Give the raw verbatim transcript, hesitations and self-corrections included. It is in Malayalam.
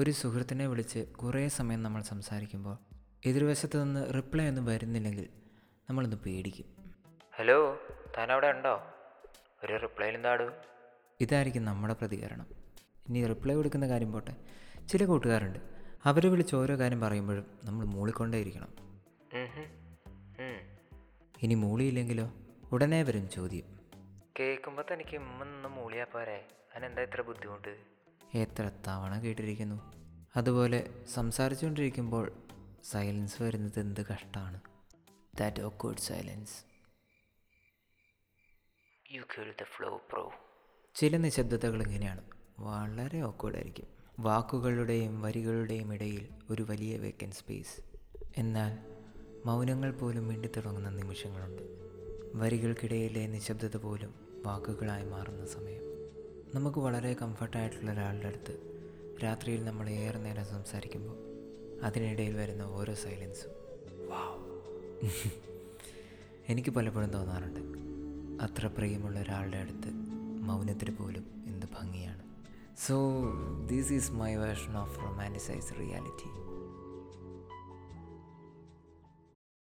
ഒരു സുഹൃത്തിനെ വിളിച്ച് കുറേ സമയം നമ്മൾ സംസാരിക്കുമ്പോൾ എതിർവശത്ത് നിന്ന് റിപ്ലൈ ഒന്നും വരുന്നില്ലെങ്കിൽ നമ്മളൊന്ന് പേടിക്കും. ഹലോ, താനവിടെ ഉണ്ടോ? ഒരു റിപ്ലൈ എന്താടോ? ഇതായിരിക്കും നമ്മുടെ പ്രതികരണം. ഇനി റിപ്ലൈ കൊടുക്കുന്ന കാര്യം പോട്ടെ, ചില കൂട്ടുകാരുണ്ട്, അവരെ വിളിച്ച് ഓരോ കാര്യം പറയുമ്പോഴും നമ്മൾ മൂളിക്കൊണ്ടേയിരിക്കണം. ഇനി മൂളിയില്ലെങ്കിലോ ഉടനെ വരും ചോദ്യം, കേൾക്കുമ്പോൾ തനിക്ക് ഇമ്മന്ന് മൂളിയാൽ പോരെ, അതിനെന്താ ഇത്ര ബുദ്ധിമുട്ട്? എത്ര തവണ കേട്ടിരിക്കുന്നു. അതുപോലെ സംസാരിച്ചുകൊണ്ടിരിക്കുമ്പോൾ സൈലൻസ് വരുന്നത് എന്ത് കഷ്ടമാണ്. That awkward silence. You kill the flow bro. ചില നിശബ്ദതകൾ ഇങ്ങനെയാണ്, വളരെ ഓക്വേർഡായിരിക്കും. വാക്കുകളുടെയും വരികളുടെയും ഇടയിൽ ഒരു വലിയ വേക്കൻറ്റ് സ്പേസ്. എന്നാൽ മൗനങ്ങൾ പോലും വീണ്ടി തുടങ്ങുന്ന നിമിഷങ്ങളുണ്ട്. വരികൾക്കിടയിലെ നിശബ്ദത പോലും വാക്കുകളായി മാറുന്ന സമയം. നമുക്ക് വളരെ കംഫർട്ടായിട്ടുള്ള ഒരാളുടെ അടുത്ത് രാത്രിയിൽ നമ്മൾ ഏറെ നേരം സംസാരിക്കുമ്പോൾ അതിനിടയിൽ വരുന്ന ഓരോ സൈലൻസും വാവ്. എനിക്ക് പലപ്പോഴും തോന്നാറുണ്ട്, അത്ര പ്രിയമുള്ള ഒരാളുടെ അടുത്ത് മൗനത്തിന് പോലും എന്ത് ഭംഗിയാണ്. So this is my version of romanticised reality.